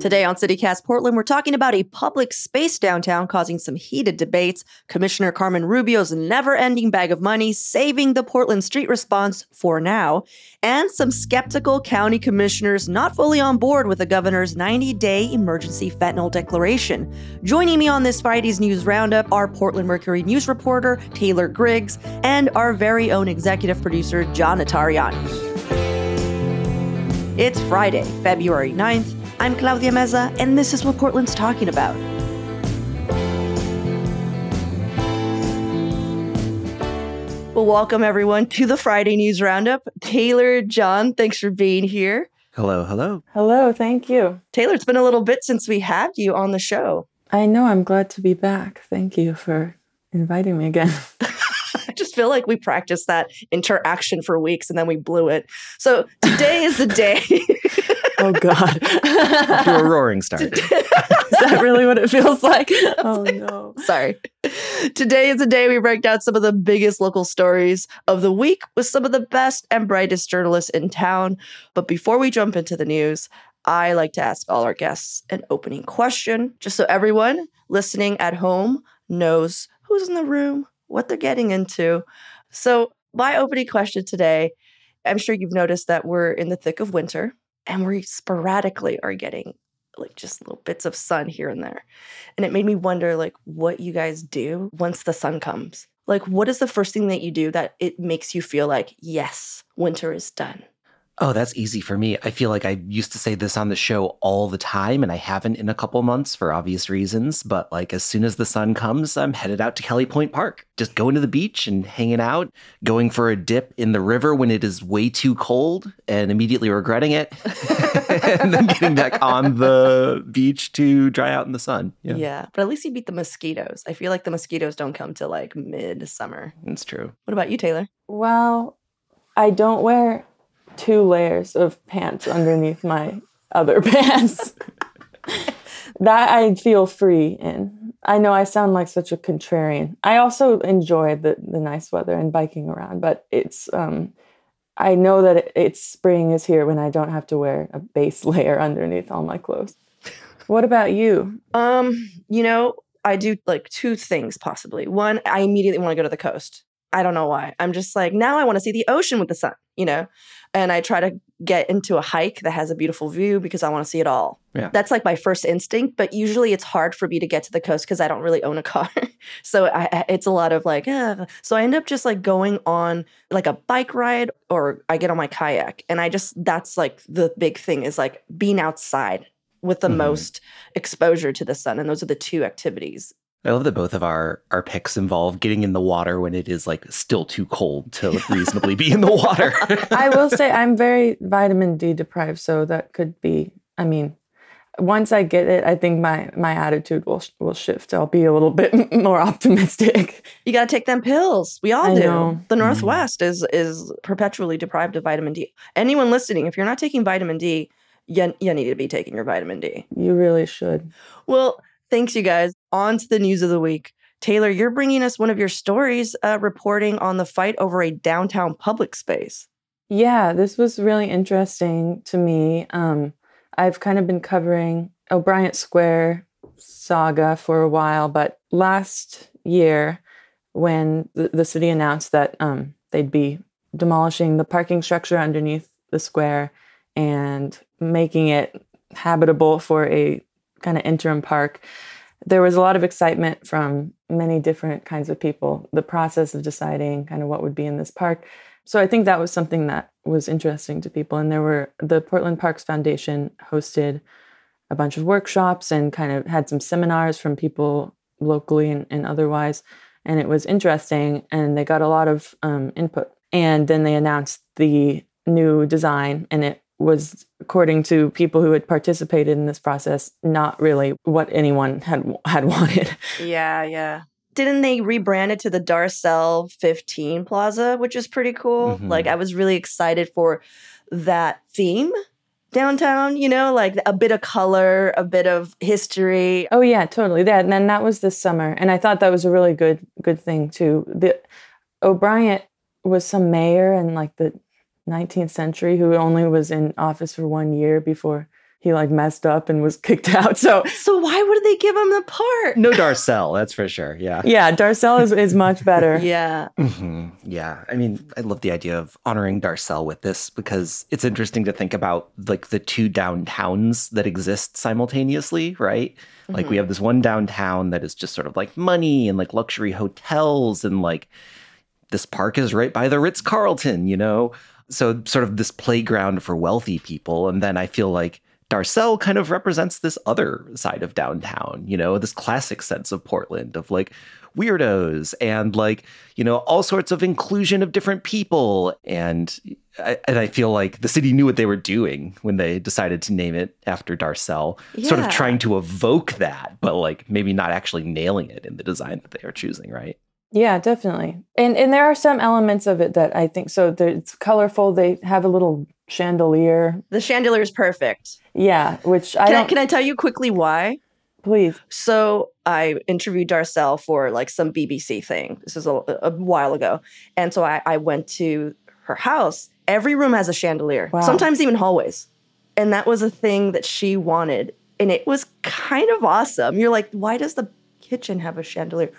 Today on CityCast Portland, we're talking about a public space downtown causing some heated debates, Commissioner Carmen Rubio's never-ending bag of money saving the Portland Street Response for now, and some skeptical county commissioners not fully on board with the governor's 90-day emergency fentanyl declaration. Joining me on this Friday's news roundup are Portland Mercury news reporter Taylor Griggs and our very own executive producer John Notarianni. It's Friday, February 9th. I'm Claudia Meza, and this is what Portland's talking about. Well, welcome everyone to the Friday News Roundup. Taylor, John, thanks for being here. Hello, hello. Hello, thank you. Taylor, it's been a little bit since we had you on the show. I know, I'm glad to be back. Thank you for inviting me again. I just feel like we practiced that interaction for weeks and then we blew it. So today is the day... Oh, God. To a roaring start. Is that really what it feels like? Oh, no. Sorry. Today is the day we break down some of the biggest local stories of the week with some of the best and brightest journalists in town. But before we jump into the news, I like to ask all our guests an opening question, just so everyone listening at home knows who's in the room, what they're getting into. So my opening question today, I'm sure you've noticed that we're in the thick of winter. And we sporadically are getting like just little bits of sun here and there. And it made me wonder like what you guys do once the sun comes. Like what is the first thing that you do that it makes you feel like, yes, winter is done? Oh, that's easy for me. I feel like I used to say this on the show all the time, and I haven't in a couple months for obvious reasons. But like as soon as the sun comes, I'm headed out to Kelly Point Park, just going to the beach and hanging out, going for a dip in the river when it is way too cold and immediately regretting it, and then getting back on the beach to dry out in the sun. Yeah, but at least you beat the mosquitoes. I feel like the mosquitoes don't come till like mid-summer. That's true. What about you, Taylor? Well, I don't wear... 2 layers of pants underneath my other pants. That I feel free in. I know I sound like such a contrarian. I also enjoy the nice weather and biking around, but it's I know that it's spring is here when I don't have to wear a base layer underneath all my clothes. What about you? You know, I do like 2 things possibly. One, I immediately want to go to the coast. I don't know why. I'm just like, now I want to see the ocean with the sun, you know? And I try to get into a hike that has a beautiful view because I want to see it all. Yeah. That's like my first instinct, but usually it's hard for me to get to the coast because I don't really own a car. So it's a lot of like, So I end up just like going on like a bike ride or I get on my kayak. And I just, that's like the big thing is like being outside with the most exposure to the sun. And those are the 2 activities. I love that both of our picks involve getting in the water when it is like still too cold to reasonably be in the water. I will say I'm very vitamin D deprived, so that could be, I mean, once I get it, I think my attitude will shift. I'll be a little bit more optimistic. You got to take them pills. We all do. Know. The Northwest is perpetually deprived of vitamin D. Anyone listening, if you're not taking vitamin D, you need to be taking your vitamin D. You really should. Well, thanks, you guys. On to the news of the week. Taylor, you're bringing us one of your stories reporting on the fight over a downtown public space. Yeah, this was really interesting to me. I've kind of been covering O'Bryant Square saga for a while, but last year when the city announced that they'd be demolishing the parking structure underneath the square and making it habitable for a kind of interim park, there was a lot of excitement from many different kinds of people, the process of deciding kind of what would be in this park. So I think that was something that was interesting to people. And there were the Portland Parks Foundation hosted a bunch of workshops and kind of had some seminars from people locally and otherwise. And it was interesting. And they got a lot of input. And then they announced the new design. And it was, according to people who had participated in this process, not really what anyone had wanted. Yeah, yeah. Didn't they rebrand it to the Darcelle XV Plaza, which is pretty cool? Mm-hmm. Like, I was really excited for that theme downtown, you know, like a bit of color, a bit of history. Oh, yeah, totally. Yeah, and then that was this summer. And I thought that was a really good thing, too. The O'Bryant was some mayor in, like, the 19th century who only was in office for 1 year before he like messed up and was kicked out. So why would they give him the part? No Darcelle, that's for sure. Yeah. Yeah, Darcelle is much better. Yeah. Mm-hmm. Yeah. I mean, I love the idea of honoring Darcelle with this because it's interesting to think about like the two downtowns that exist simultaneously, right? Mm-hmm. Like we have this one downtown that is just sort of like money and like luxury hotels and like this park is right by the Ritz-Carlton, you know? So sort of this playground for wealthy people. And then I feel like Darcelle kind of represents this other side of downtown, you know, this classic sense of Portland of like weirdos and like, you know, all sorts of inclusion of different people. And I feel like the city knew what they were doing when they decided to name it after Darcelle, yeah. Sort of trying to evoke that, but like maybe not actually nailing it in the design that they are choosing, right? Yeah, definitely. And there are some elements of it that I think, so it's colorful. They have a little chandelier. The chandelier is perfect. Yeah, which Can I tell you quickly why? Please. So I interviewed Darcelle for like some BBC thing. This is a while ago. And so I went to her house. Every room has a chandelier, wow. Sometimes even hallways. And that was a thing that she wanted. And it was kind of awesome. You're like, why does the kitchen have a chandelier?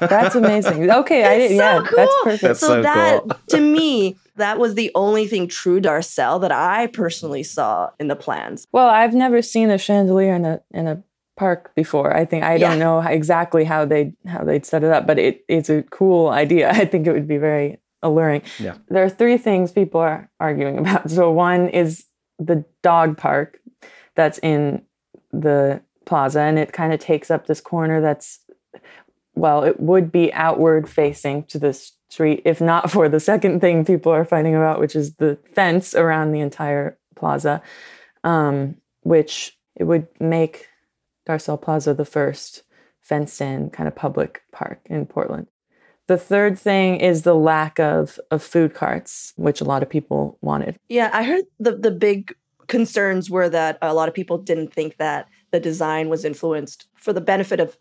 That's amazing. Okay, I didn't. So yeah, cool. That's perfect. That's so that cool. To me, that was the only thing true Darcelle that I personally saw in the plans. Well, I've never seen a chandelier in a park before. I think I don't know exactly how they'd set it up, but it's a cool idea. I think it would be very alluring. Yeah. There are three things people are arguing about. So one is the dog park that's in the plaza, and it kind of takes up this corner that's. Well, it would be outward facing to the street, if not for the second thing people are fighting about, which is the fence around the entire plaza, which it would make Darcelle Plaza the first fenced-in kind of public park in Portland. The third thing is the lack of food carts, which a lot of people wanted. Yeah, I heard the big concerns were that a lot of people didn't think that the design was influenced for the benefit of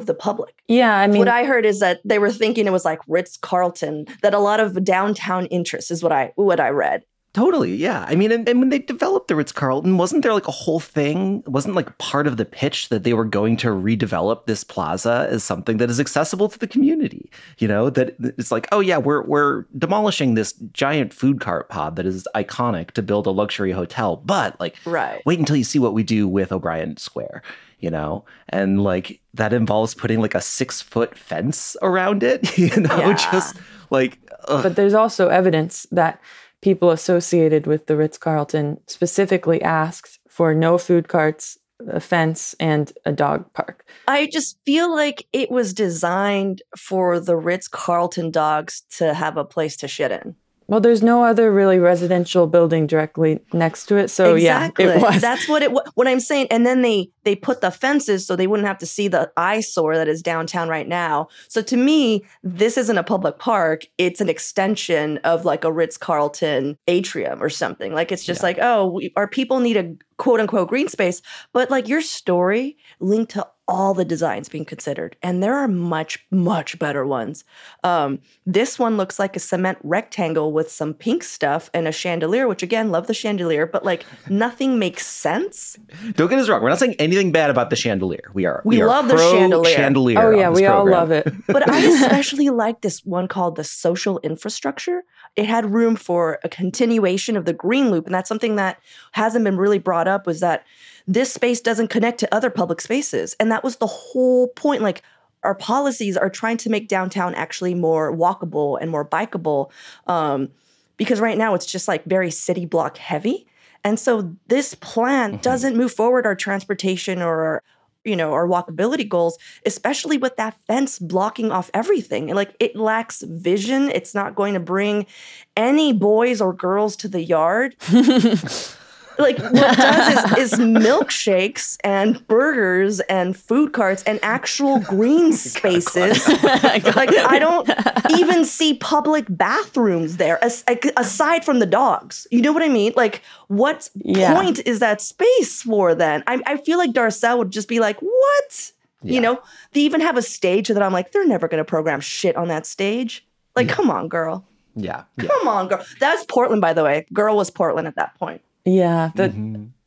the public. Yeah, I mean... What I heard is that they were thinking it was like Ritz-Carlton, that a lot of downtown interest is what I read. Totally, yeah. I mean, and when they developed the Ritz-Carlton, wasn't there like a whole thing? Wasn't like part of the pitch that they were going to redevelop this plaza as something that is accessible to the community? You know, that it's like, oh yeah, we're demolishing this giant food cart pod that is iconic to build a luxury hotel, but like, right. Wait until you see what we do with O'Brien Square. You know, and like that involves putting like a 6-foot fence around it, you know, yeah. Just like. Ugh. But there's also evidence that people associated with the Ritz-Carlton specifically asked for no food carts, a fence, and a dog park. I just feel like it was designed for the Ritz-Carlton dogs to have a place to shit in. Well, there's no other really residential building directly next to it. So, exactly. Yeah, it was. That's what it was. What I'm saying. And then they put the fences so they wouldn't have to see the eyesore that is downtown right now. So to me, this isn't a public park. It's an extension of like a Ritz-Carlton atrium or something. Like it's just like, oh, our people need a quote unquote green space. But like your story linked to all the designs being considered. And there are much, much better ones. This one looks like a cement rectangle with some pink stuff and a chandelier, which again, love the chandelier, but like nothing makes sense. Don't get us wrong. We're not saying anything bad about the chandelier. We love the chandelier. Oh yeah, we all love it. But I especially like this one called the social infrastructure. It had room for a continuation of the green loop. And that's something that hasn't been really brought up was that this space doesn't connect to other public spaces. And that was the whole point. Like our policies are trying to make downtown actually more walkable and more bikeable because right now it's just like very city block heavy. And so this plan doesn't move forward our transportation or you know, our walkability goals, especially with that fence blocking off everything. Like, it lacks vision. It's not going to bring any boys or girls to the yard. Like, what it does is milkshakes and burgers and food carts and actual green spaces. Like, I don't even see public bathrooms there, aside from the dogs. You know what I mean? Like, what point is that space for then? I feel like Darcelle would just be like, what? Yeah. You know, they even have a stage that I'm like, they're never going to program shit on that stage. Like, come on, girl. Come on, girl. That's Portland, by the way. Girl was Portland at that point. Yeah,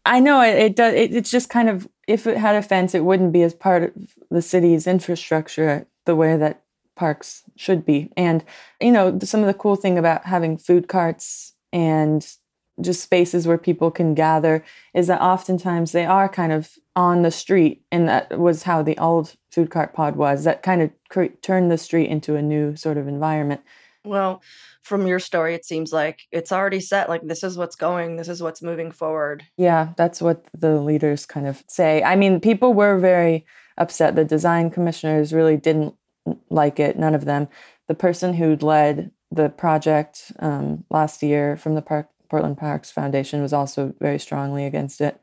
I know it does. It's just kind of, if it had a fence, it wouldn't be as part of the city's infrastructure the way that parks should be. And, you know, some of the cool thing about having food carts and just spaces where people can gather is that oftentimes they are kind of on the street. And that was how the old food cart pod was. That kind of turned the street into a new sort of environment. Well, from your story, it seems like it's already set. Like, this is what's moving forward. Yeah, that's what the leaders kind of say. I mean, people were very upset. The design commissioners really didn't like it, none of them. The person who led the project last year from the Portland Parks Foundation was also very strongly against it.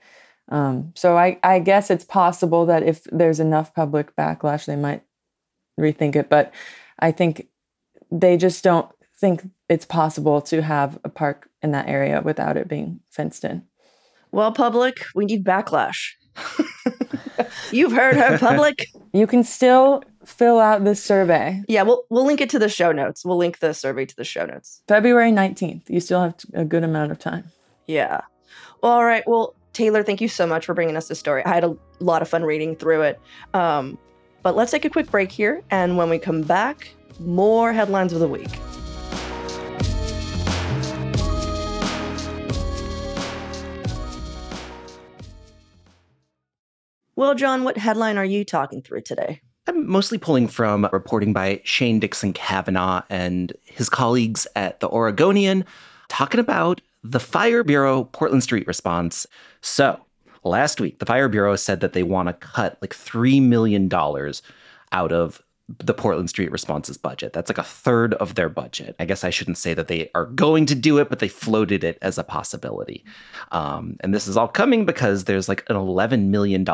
So I guess it's possible that if there's enough public backlash, they might rethink it. But I think they just don't think it's possible to have a park in that area without it being fenced in. Well, public, we need backlash. You've heard her, public. You can still fill out this survey. Yeah, we'll link it to the show notes. We'll link the survey to the show notes. February 19th. You still have a good amount of time. Yeah. Well, all right. Well, Taylor, thank you so much for bringing us this story. I had a lot of fun reading through it. But let's take a quick break here. And when we come back, more headlines of the week. Well, John, what headline are you talking through today? I'm mostly pulling from reporting by Shane Dixon-Kavanaugh and his colleagues at The Oregonian, talking about the Fire Bureau Portland Street Response. So last week, the Fire Bureau said that they want to cut like $3 million out of the Portland Street Response's budget. That's like a third of their budget. I guess I shouldn't say that they are going to do it, but they floated it as a possibility. And this is all coming because there's like an $11 million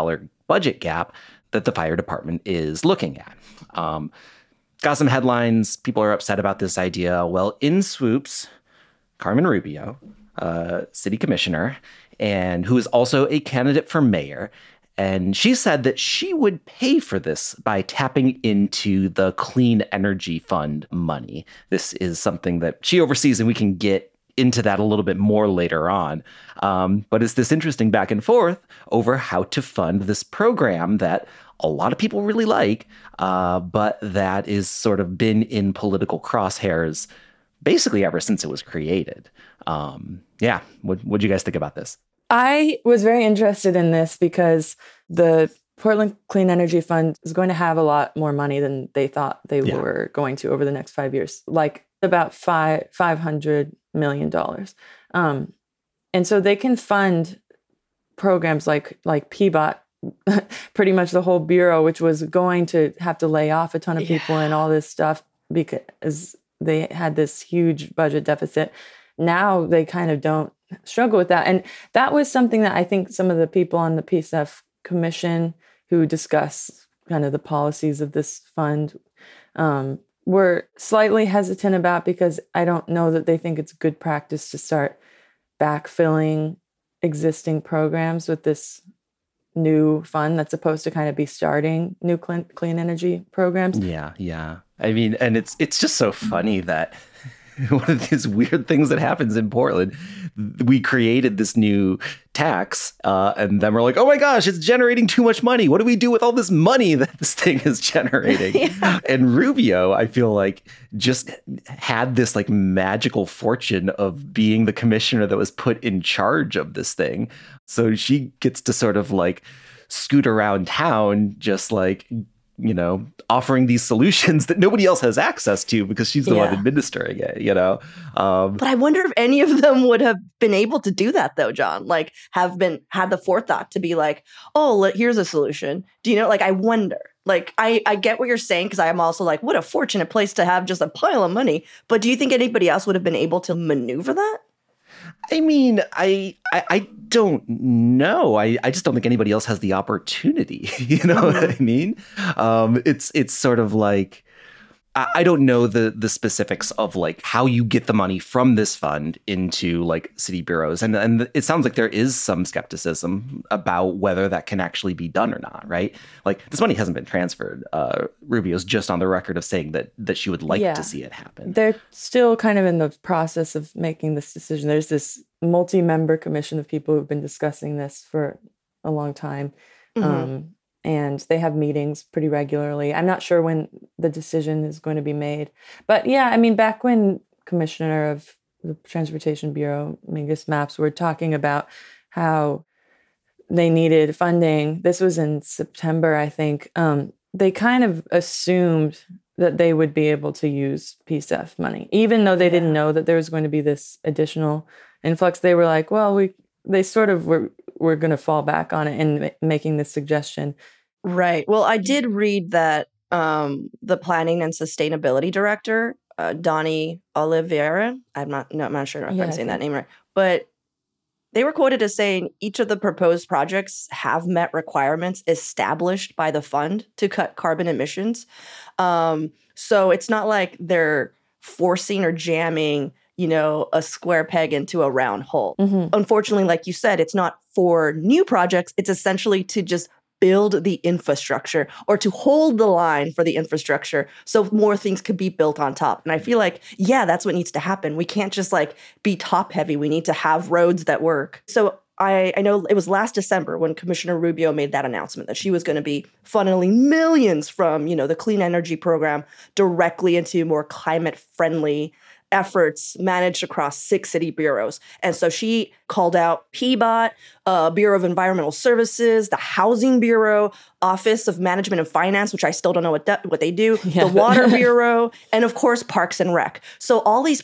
budget gap that the fire department is looking at. Got some headlines. People are upset about this idea. Well, in swoops Carmen Rubio, city commissioner, and who is also a candidate for mayor. And she said that she would pay for this by tapping into the Clean Energy Fund money. This is something that she oversees, and we can get into that a little bit more later on. But it's this interesting back and forth over how to fund this program that a lot of people really like, but that is sort of been in political crosshairs basically ever since it was created. What do you guys think about this? I was very interested in this because the Portland Clean Energy Fund is going to have a lot more money than they thought they were going to over the next 5 years, like about $500 million. And so they can fund programs like PBOT, pretty much the whole bureau, which was going to have to lay off a ton of people and all this stuff because they had this huge budget deficit. Now they kind of don't struggle with that. And that was something that I think some of the people on the PSF commission who discuss kind of the policies of this fund were slightly hesitant about, because I don't know that they think it's good practice to start backfilling existing programs with this new fund that's supposed to kind of be starting new clean energy programs. Yeah. I mean, and it's just so funny that one of these weird things that happens in Portland, we created this new tax, and then we're like, oh my gosh, it's generating too much money. What do we do with all this money that this thing is generating? And Rubio, I feel like, just had this like magical fortune of being the commissioner that was put in charge of this thing. So she gets to sort of like scoot around town, just like you know, offering these solutions that nobody else has access to because she's the one administering it, you know. But I wonder if any of them would have been able to do that, though, John, like had the forethought to be like, oh, here's a solution. Do you know, like, I wonder, like, I get what you're saying, because I'm also like, what a fortunate place to have just a pile of money. But do you think anybody else would have been able to maneuver that? I mean, I don't know. I just don't think anybody else has the opportunity. You know what I mean? It's sort of like, I don't know the specifics of like how you get the money from this fund into like city bureaus. And it sounds like there is some skepticism about whether that can actually be done or not, right? Like, this money hasn't been transferred. Rubio's just on the record of saying that she would like to see it happen. They're still kind of in the process of making this decision. There's this multi-member commission of people who've been discussing this for a long time. And they have meetings pretty regularly. I'm not sure when the decision is going to be made. But yeah, I mean, back when Commissioner of the Transportation Bureau, Mingus Mapps, were talking about how they needed funding, this was in September, I think, they kind of assumed that they would be able to use PSEF money. Even though they didn't know that there was going to be this additional influx, they were like, well, they sort of were going to fall back on it in making this suggestion. Right. Well, I did read that the Planning and Sustainability Director, Donnie Oliveira, I'm not sure if I'm saying that name right, but they were quoted as saying each of the proposed projects have met requirements established by the fund to cut carbon emissions. So it's not like they're forcing or jamming, you know, a square peg into a round hole. Unfortunately, like you said, it's not for new projects. It's essentially to just build the infrastructure or to hold the line for the infrastructure so more things could be built on top. And I feel like, yeah, that's what needs to happen. We can't just like be top heavy. We need to have roads that work. So I know it was last December when Commissioner Rubio made that announcement that she was going to be funneling millions from, you know, the clean energy program directly into more climate friendly efforts managed across 6 city bureaus. And so she called out PBOT, Bureau of Environmental Services, the Housing Bureau, Office of Management and Finance, which I still don't know what they do, the Water Bureau, and of course, Parks and Rec. So all these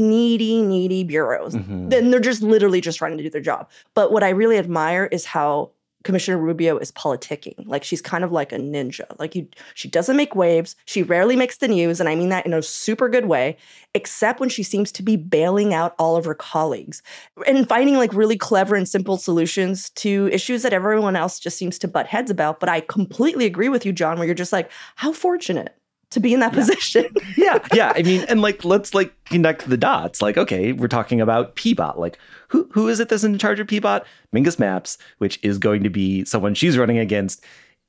needy bureaus, then they're just literally just trying to do their job. But what I really admire is how Commissioner Rubio is politicking. Like, she's kind of like a ninja. Like, she doesn't make waves. She rarely makes the news. And I mean that in a super good way, except when she seems to be bailing out all of her colleagues and finding like really clever and simple solutions to issues that everyone else just seems to butt heads about. But I completely agree with you, John, where you're just like, how fortunate to be in that position. I mean, and like, let's like connect the dots. Like, okay, we're talking about PBOT. Like, who is it that's in charge of PBOT? Mingus Mapps, which is going to be someone she's running against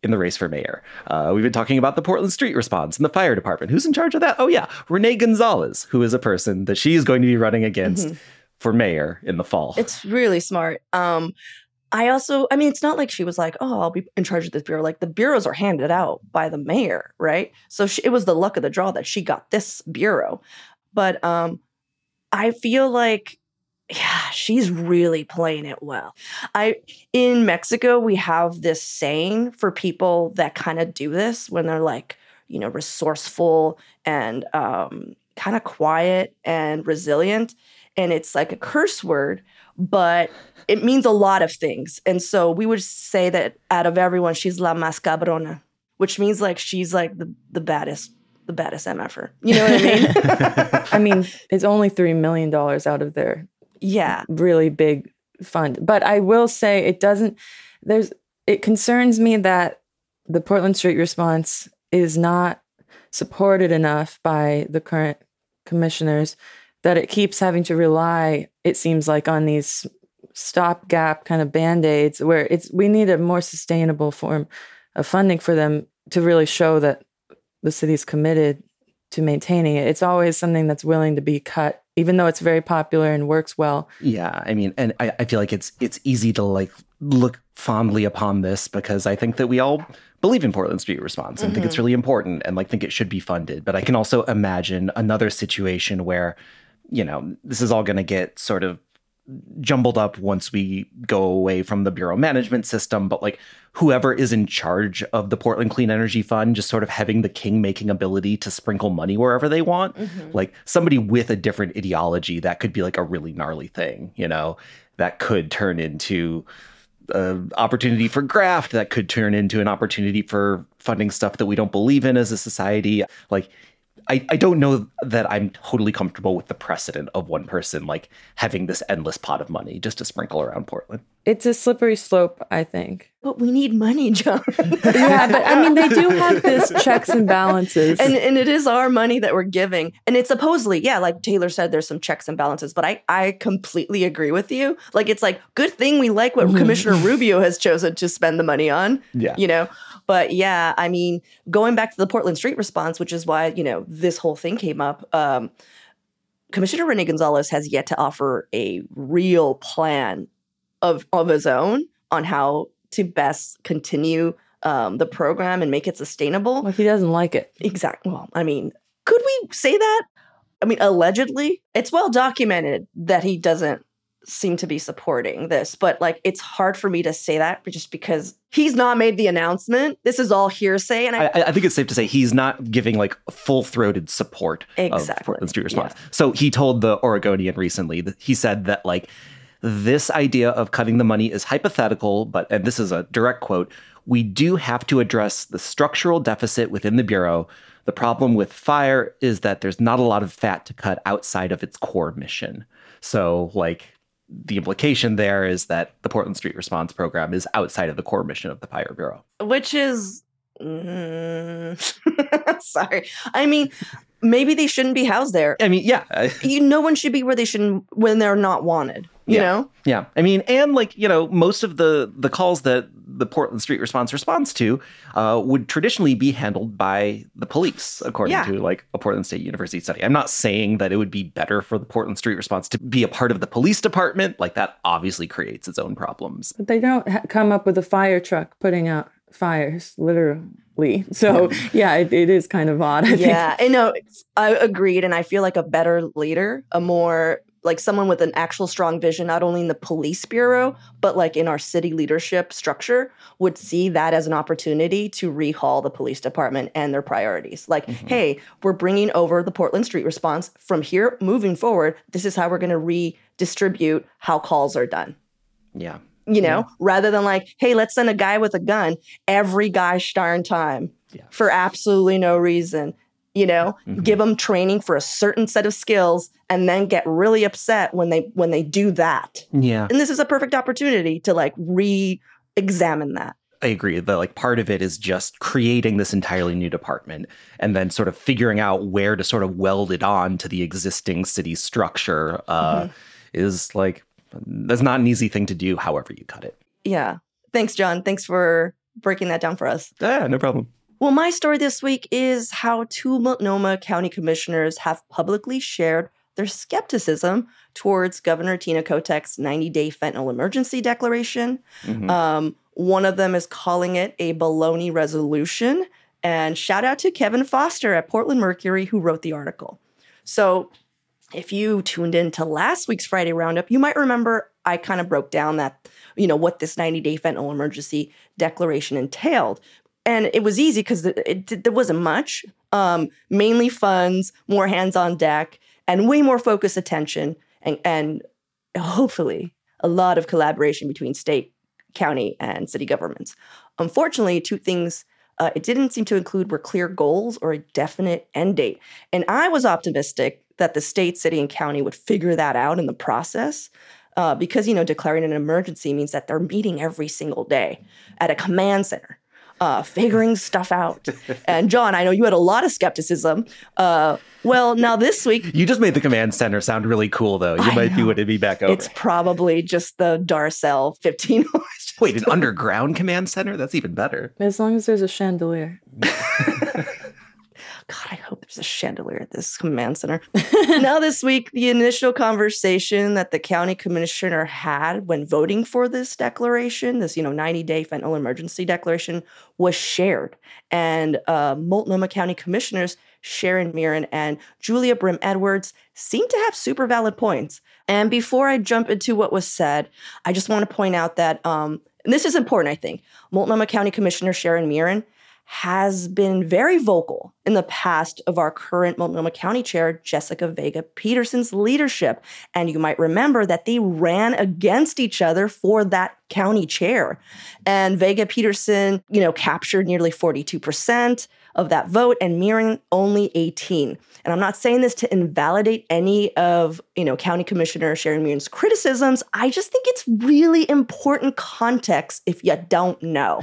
in the race for mayor. We've been talking about the Portland Street Response and the fire department. Who's in charge of that? Oh yeah, Rene Gonzalez, who is a person that she is going to be running against for mayor in the fall. It's really smart. I mean, it's not like she was like, oh, I'll be in charge of this bureau. Like, the bureaus are handed out by the mayor, right? So it was the luck of the draw that she got this bureau. But I feel like, yeah, she's really playing it well. In Mexico, we have this saying for people that kind of do this when they're like, you know, resourceful and kind of quiet and resilient. And it's like a curse word, but it means a lot of things. And so we would say that out of everyone, she's la más cabrona, which means like she's like the baddest MFer. You know what I mean? I mean, it's only $3 million out of their really big fund. But I will say it concerns me that the Portland Street Response is not supported enough by the current commissioners that it keeps having to rely, it seems like, on these stopgap kind of band-aids where we need a more sustainable form of funding for them to really show that the city's committed to maintaining it. It's always something that's willing to be cut, even though it's very popular and works well. Yeah, I mean, and I feel like it's easy to like look fondly upon this because I think that we all believe in Portland Street Response and think it's really important and like think it should be funded. But I can also imagine another situation where, you know, this is all going to get sort of jumbled up once we go away from the Bureau management system, but like whoever is in charge of the Portland Clean Energy Fund just sort of having the king-making ability to sprinkle money wherever they want, like somebody with a different ideology, that could be like a really gnarly thing, you know, that could turn into an opportunity for graft, that could turn into an opportunity for funding stuff that we don't believe in as a society. Like, I don't know that I'm totally comfortable with the precedent of one person like having this endless pot of money just to sprinkle around Portland. It's a slippery slope, I think. But we need money, John. Yeah, but I mean, they do have this checks and balances. And it is our money that we're giving. And it's supposedly, yeah, like Taylor said, there's some checks and balances. But I completely agree with you. Like, it's like, good thing we like what Commissioner Rubio has chosen to spend the money on, yeah, you know? But yeah, I mean, going back to the Portland Street Response, which is why, you know, this whole thing came up, Commissioner Rene Gonzalez has yet to offer a real plan of his own on how to best continue the program and make it sustainable. Well, if he doesn't like it. Exactly. Well, I mean, could we say that? I mean, allegedly, it's well documented that he doesn't seem to be supporting this, but like, it's hard for me to say that just because he's not made the announcement. This is all hearsay. And I think it's safe to say he's not giving like full-throated support of Portland Street Response. Yeah. So he told The Oregonian recently that he said that like, this idea of cutting the money is hypothetical, but, and this is a direct quote, we do have to address the structural deficit within the Bureau. The problem with fire is that there's not a lot of fat to cut outside of its core mission. So like, the implication there is that the Portland Street Response program is outside of the core mission of the Fire Bureau. Which is, sorry. I mean, maybe they shouldn't be housed there. I mean, yeah. No one should be where they shouldn't, when they're not wanted. You know? Yeah. I mean, and like, you know, most of the calls that the Portland Street Response responds to would traditionally be handled by the police, according to like a Portland State University study. I'm not saying that it would be better for the Portland Street Response to be a part of the police department. Like, that obviously creates its own problems. But they don't come up with a fire truck putting out fires, literally. So yeah, it is kind of odd. I think. And no, I agreed. And I feel like a better leader, a more... like someone with an actual strong vision, not only in the police bureau, but like in our city leadership structure, would see that as an opportunity to rehaul the police department and their priorities. Like, hey, we're bringing over the Portland Street Response. From here, moving forward, this is how we're going to redistribute how calls are done. Yeah. You know, rather than like, hey, let's send a guy with a gun every gosh darn time for absolutely no reason. You know, give them training for a certain set of skills and then get really upset when they do that. Yeah. And this is a perfect opportunity to like re-examine that. I agree that like part of it is just creating this entirely new department and then sort of figuring out where to sort of weld it on to the existing city structure is like, that's not an easy thing to do, however you cut it. Yeah. Thanks, John. Thanks for breaking that down for us. Yeah, no problem. Well, my story this week is how two Multnomah County commissioners have publicly shared their skepticism towards Governor Tina Kotek's 90-day fentanyl emergency declaration. One of them is calling it a baloney resolution. And shout out to Kevin Foster at Portland Mercury, who wrote the article. So if you tuned in to last week's Friday Roundup, you might remember I kind of broke down that, you know, what this 90-day fentanyl emergency declaration entailed. And it was easy because there wasn't much, mainly funds, more hands on deck, and way more focused attention, and hopefully a lot of collaboration between state, county, and city governments. Unfortunately, two things it didn't seem to include were clear goals or a definite end date. And I was optimistic that the state, city, and county would figure that out in the process. Because, you know, declaring an emergency means that they're meeting every single day at a command center. Figuring stuff out. And John, I know you had a lot of skepticism. Well, now this week... You just made the command center sound really cool, though. You might be wanting to be back over. It's probably just the Darcelle 15. Wait, an underground command center? That's even better. As long as there's a chandelier. God, I hope there's a chandelier at this command center. Now this week, the initial conversation that the county commissioner had when voting for this declaration, this, you know, 90-day fentanyl emergency declaration, was shared. And Multnomah County commissioners Sharon Mirren, and Julia Brim Edwards seem to have super valid points. And before I jump into what was said, I just want to point out that, and this is important, I think, Multnomah County Commissioner Sharon Mirren has been very vocal in the past of our current Multnomah County Chair, Jessica Vega Pederson's leadership. And you might remember that they ran against each other for that county chair. And Vega Pederson, captured nearly 42% of that vote and Mirren only 18%. And I'm not saying this to invalidate any of, County Commissioner Sharon Mirren's criticisms. I just think it's really important context if you don't know.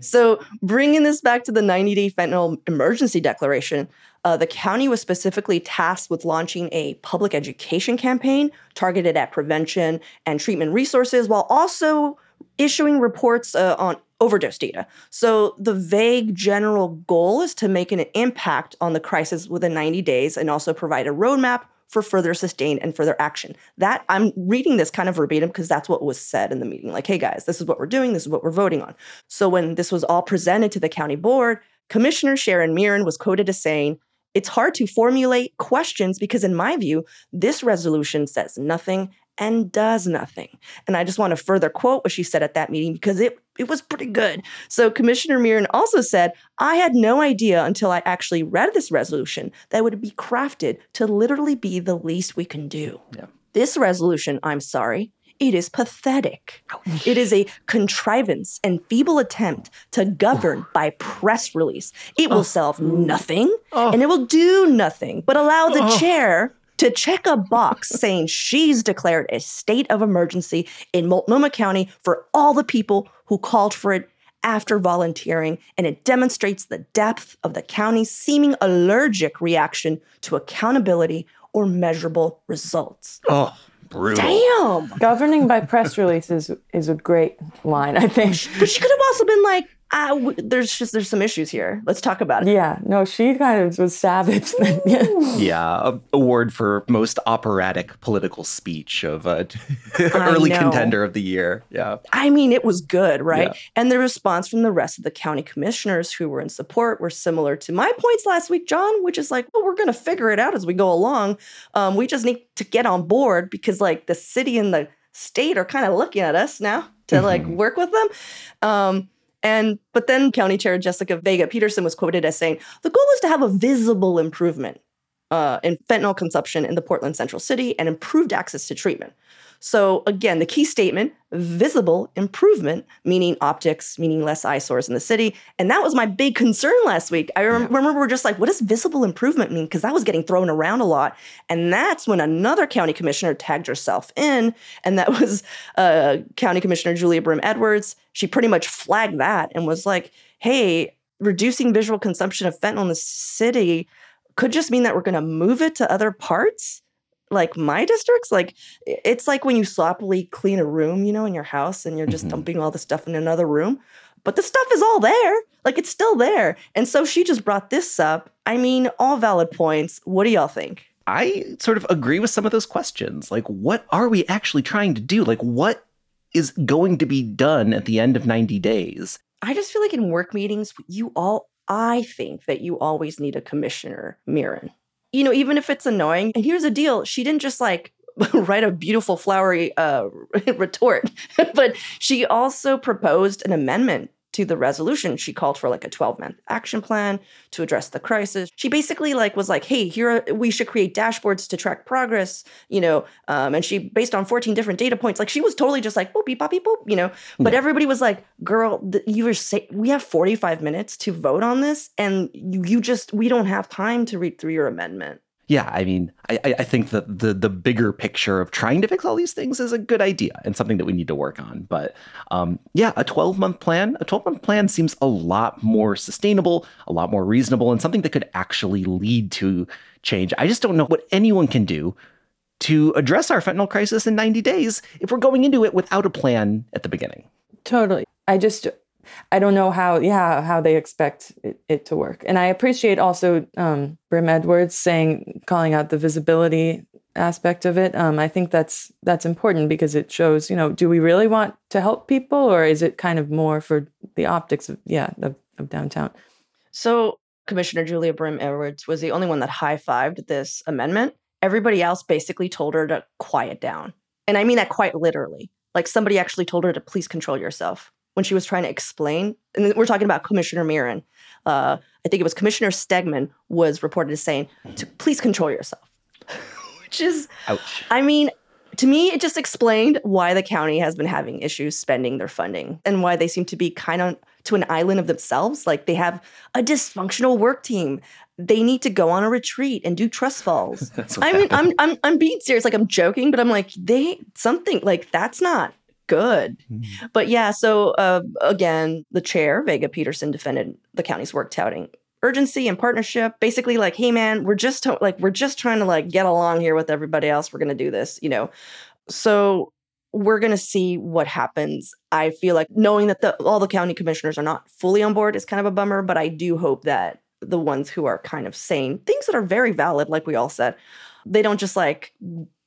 So bringing this back to the 90-day fentanyl emergency declaration, the county was specifically tasked with launching a public education campaign targeted at prevention and treatment resources while also issuing reports on overdose data. So the vague general goal is to make an impact on the crisis within 90 days and also provide a roadmap for further sustained and further action. That, I'm reading this kind of verbatim because that's what was said in the meeting. Like, hey guys, this is what we're doing. This is what we're voting on. So when this was all presented to the county board, Commissioner Sharon Mirren was quoted as saying, "It's hard to formulate questions because in my view, this resolution says nothing and does nothing." And I just want to further quote what she said at that meeting because it was pretty good. So Commissioner Mirren also said, "I had no idea until I actually read this resolution that would be crafted to literally be the least we can do." Yeah. This resolution, I'm sorry, it is pathetic. It is a contrivance and feeble attempt to govern by press release. It will solve nothing and it will do nothing but allow the chair to check a box saying she's declared a state of emergency in Multnomah County for all the people who called for it after volunteering, and it demonstrates the depth of the county's seeming allergic reaction to accountability or measurable results. Oh, brutal. Damn. Governing by press release is a great line, I think. But she could have also been like, there's some issues here. Let's talk about it. Yeah. No, she kind of was savage. Yeah. Award for most operatic political speech of an early contender of the year. Yeah. I mean, it was good, right? Yeah. And the response from the rest of the county commissioners who were in support were similar to my points last week, John, which is like, well, we're going to figure it out as we go along. We just need to get on board because like the city and the state are kind of looking at us now to like work with them. But then County Chair Jessica Vega Pederson was quoted as saying, "The goal is to have a visible improvement in fentanyl consumption in the Portland Central City and improved access to treatment." So again, the key statement, visible improvement, meaning optics, meaning less eyesores in the city. And that was my big concern last week. I remember we're just like, what does visible improvement mean? Because that was getting thrown around a lot. And that's when another county commissioner tagged herself in. And that was County Commissioner Julia Brim Edwards. She pretty much flagged that and was like, hey, reducing visual consumption of fentanyl in the city could just mean that we're going to move it to other parts. Like my districts, like it's like when you sloppily clean a room, in your house and you're just dumping all the stuff in another room. But the stuff is all there. Like it's still there. And so she just brought this up. I mean, all valid points. What do y'all think? I sort of agree with some of those questions. Like, what are we actually trying to do? Like, what is going to be done at the end of 90 days? I just feel like in work meetings, I think that you always need a Commissioner Mirren. Even if it's annoying. And here's the deal. She didn't just like write a beautiful flowery retort, but she also proposed an amendment to the resolution. She called for like a 12-month action plan to address the crisis. She basically like was like, hey, we should create dashboards to track progress, and she based on 14 different data points. Like she was totally just like, boop, beep, bop, beep, boop, But everybody was like, girl, we have 45 minutes to vote on this and we don't have time to read through your amendment. Yeah, I mean, I think that the bigger picture of trying to fix all these things is a good idea and something that we need to work on. But a 12-month plan, seems a lot more sustainable, a lot more reasonable, and something that could actually lead to change. I just don't know what anyone can do to address our fentanyl crisis in 90 days if we're going into it without a plan at the beginning. Totally. I don't know how they expect it to work. And I appreciate also Brim Edwards calling out the visibility aspect of it. I think that's important because it shows, do we really want to help people or is it kind of more for the optics of downtown? So Commissioner Julia Brim Edwards was the only one that high-fived this amendment. Everybody else basically told her to quiet down. And I mean that quite literally. Like, somebody actually told her to please control yourself when she was trying to explain. And we're talking about Commissioner Mirren. I think it was Commissioner Stegman was reported as saying to please control yourself, which is, ouch. I mean, to me, it just explained why the county has been having issues spending their funding and why they seem to be kind of to an island of themselves. Like, they have a dysfunctional work team. They need to go on a retreat and do trust falls. I mean, I'm being serious. Like, I'm joking, but I'm like, that's not good. Mm-hmm. But yeah, so again, the chair, Vega Pederson, defended the county's work, touting urgency and partnership. Basically, like, hey man, we're just trying to like get along here with everybody else. We're going to do this, you know. So we're going to see what happens. I feel like knowing that all the county commissioners are not fully on board is kind of a bummer, but I do hope that the ones who are kind of saying things that are very valid, like we all said, they don't just like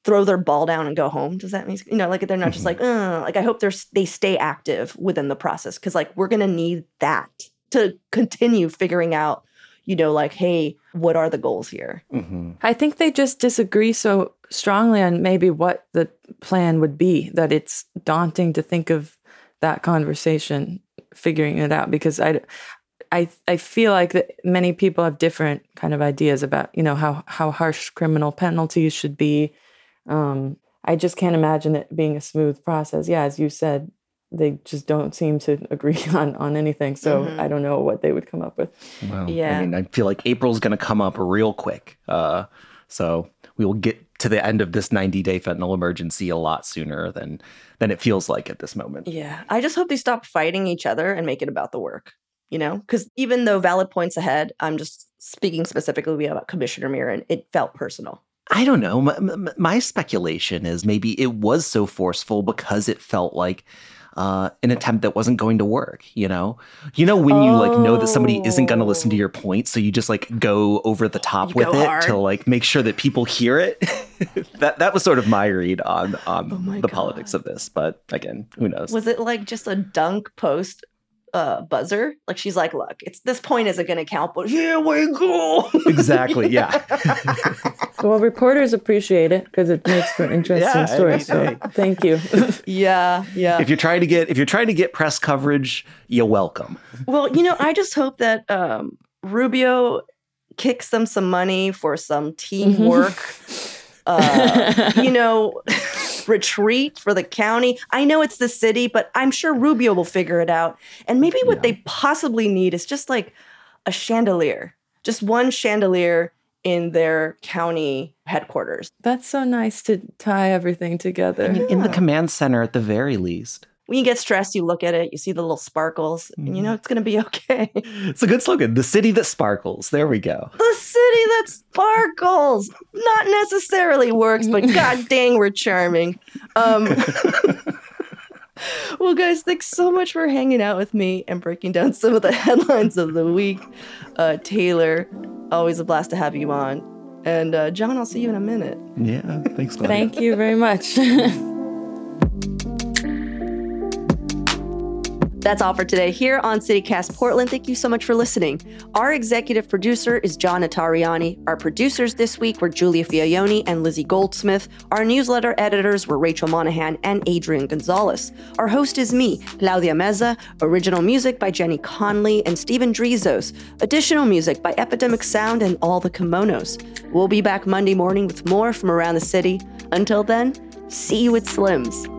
throw their ball down and go home. Does that mean, you know, like they're not just like, like I hope they stay active within the process, because like we're going to need that to continue figuring out, you know, like, hey, what are the goals here? Mm-hmm. I think they just disagree so strongly on maybe what the plan would be that it's daunting to think of that conversation, figuring it out, because I feel like that many people have different kind of ideas about, you know, how harsh criminal penalties should be. I just can't imagine it being a smooth process. Yeah, as you said, they just don't seem to agree on anything. So I don't know what they would come up with. Well, yeah. I mean, I feel like April's going to come up real quick. So we will get to the end of this 90-day fentanyl emergency a lot sooner than it feels like at this moment. Yeah. I just hope they stop fighting each other and make it about the work, you know? Because even though valid points ahead, I'm just speaking specifically about Commissioner Mirren, it felt personal. I don't know. My speculation is maybe it was so forceful because it felt like an attempt that wasn't going to work, you know? You know when you like know that somebody isn't going to listen to your point, so you just like go over the top with it hard to like make sure that people hear it. That was sort of my read on the politics of this, but again, who knows? Was it like just a dunk post buzzer? Like she's like, look, it's this point isn't going to count, but here we go. Exactly, yeah. Well, reporters appreciate it because it makes for interesting stories. So thank you. Yeah. If you're trying to get press coverage, you're welcome. Well, you know, I just hope that Rubio kicks them some money for some teamwork. You know, retreat for the county. I know it's the city, but I'm sure Rubio will figure it out. And maybe what they possibly need is just like a chandelier, just one chandelier in their county headquarters. That's so nice to tie everything together. I mean, in the command center at the very least. When you get stressed, you look at it, you see the little sparkles, and you know it's going to be okay. It's a good slogan. The city that sparkles. There we go. The city that sparkles. Not necessarily works, but god dang, we're charming. Well, guys, thanks so much for hanging out with me and breaking down some of the headlines of the week. Taylor, always a blast to have you on. And John, I'll see you in a minute. Yeah, thanks, Claudia. Thank you very much. That's all for today here on CityCast Portland. Thank you so much for listening. Our executive producer is John Notarianni. Our producers this week were Julia Fioglione and Lizzie Goldsmith. Our newsletter editors were Rachel Monaghan and Adrian Gonzalez. Our host is me, Claudia Meza. Original music by Jenny Conley and Stephen Drizos. Additional music by Epidemic Sound and All the Kimonos. We'll be back Monday morning with more from around the city. Until then, see you at Slim's.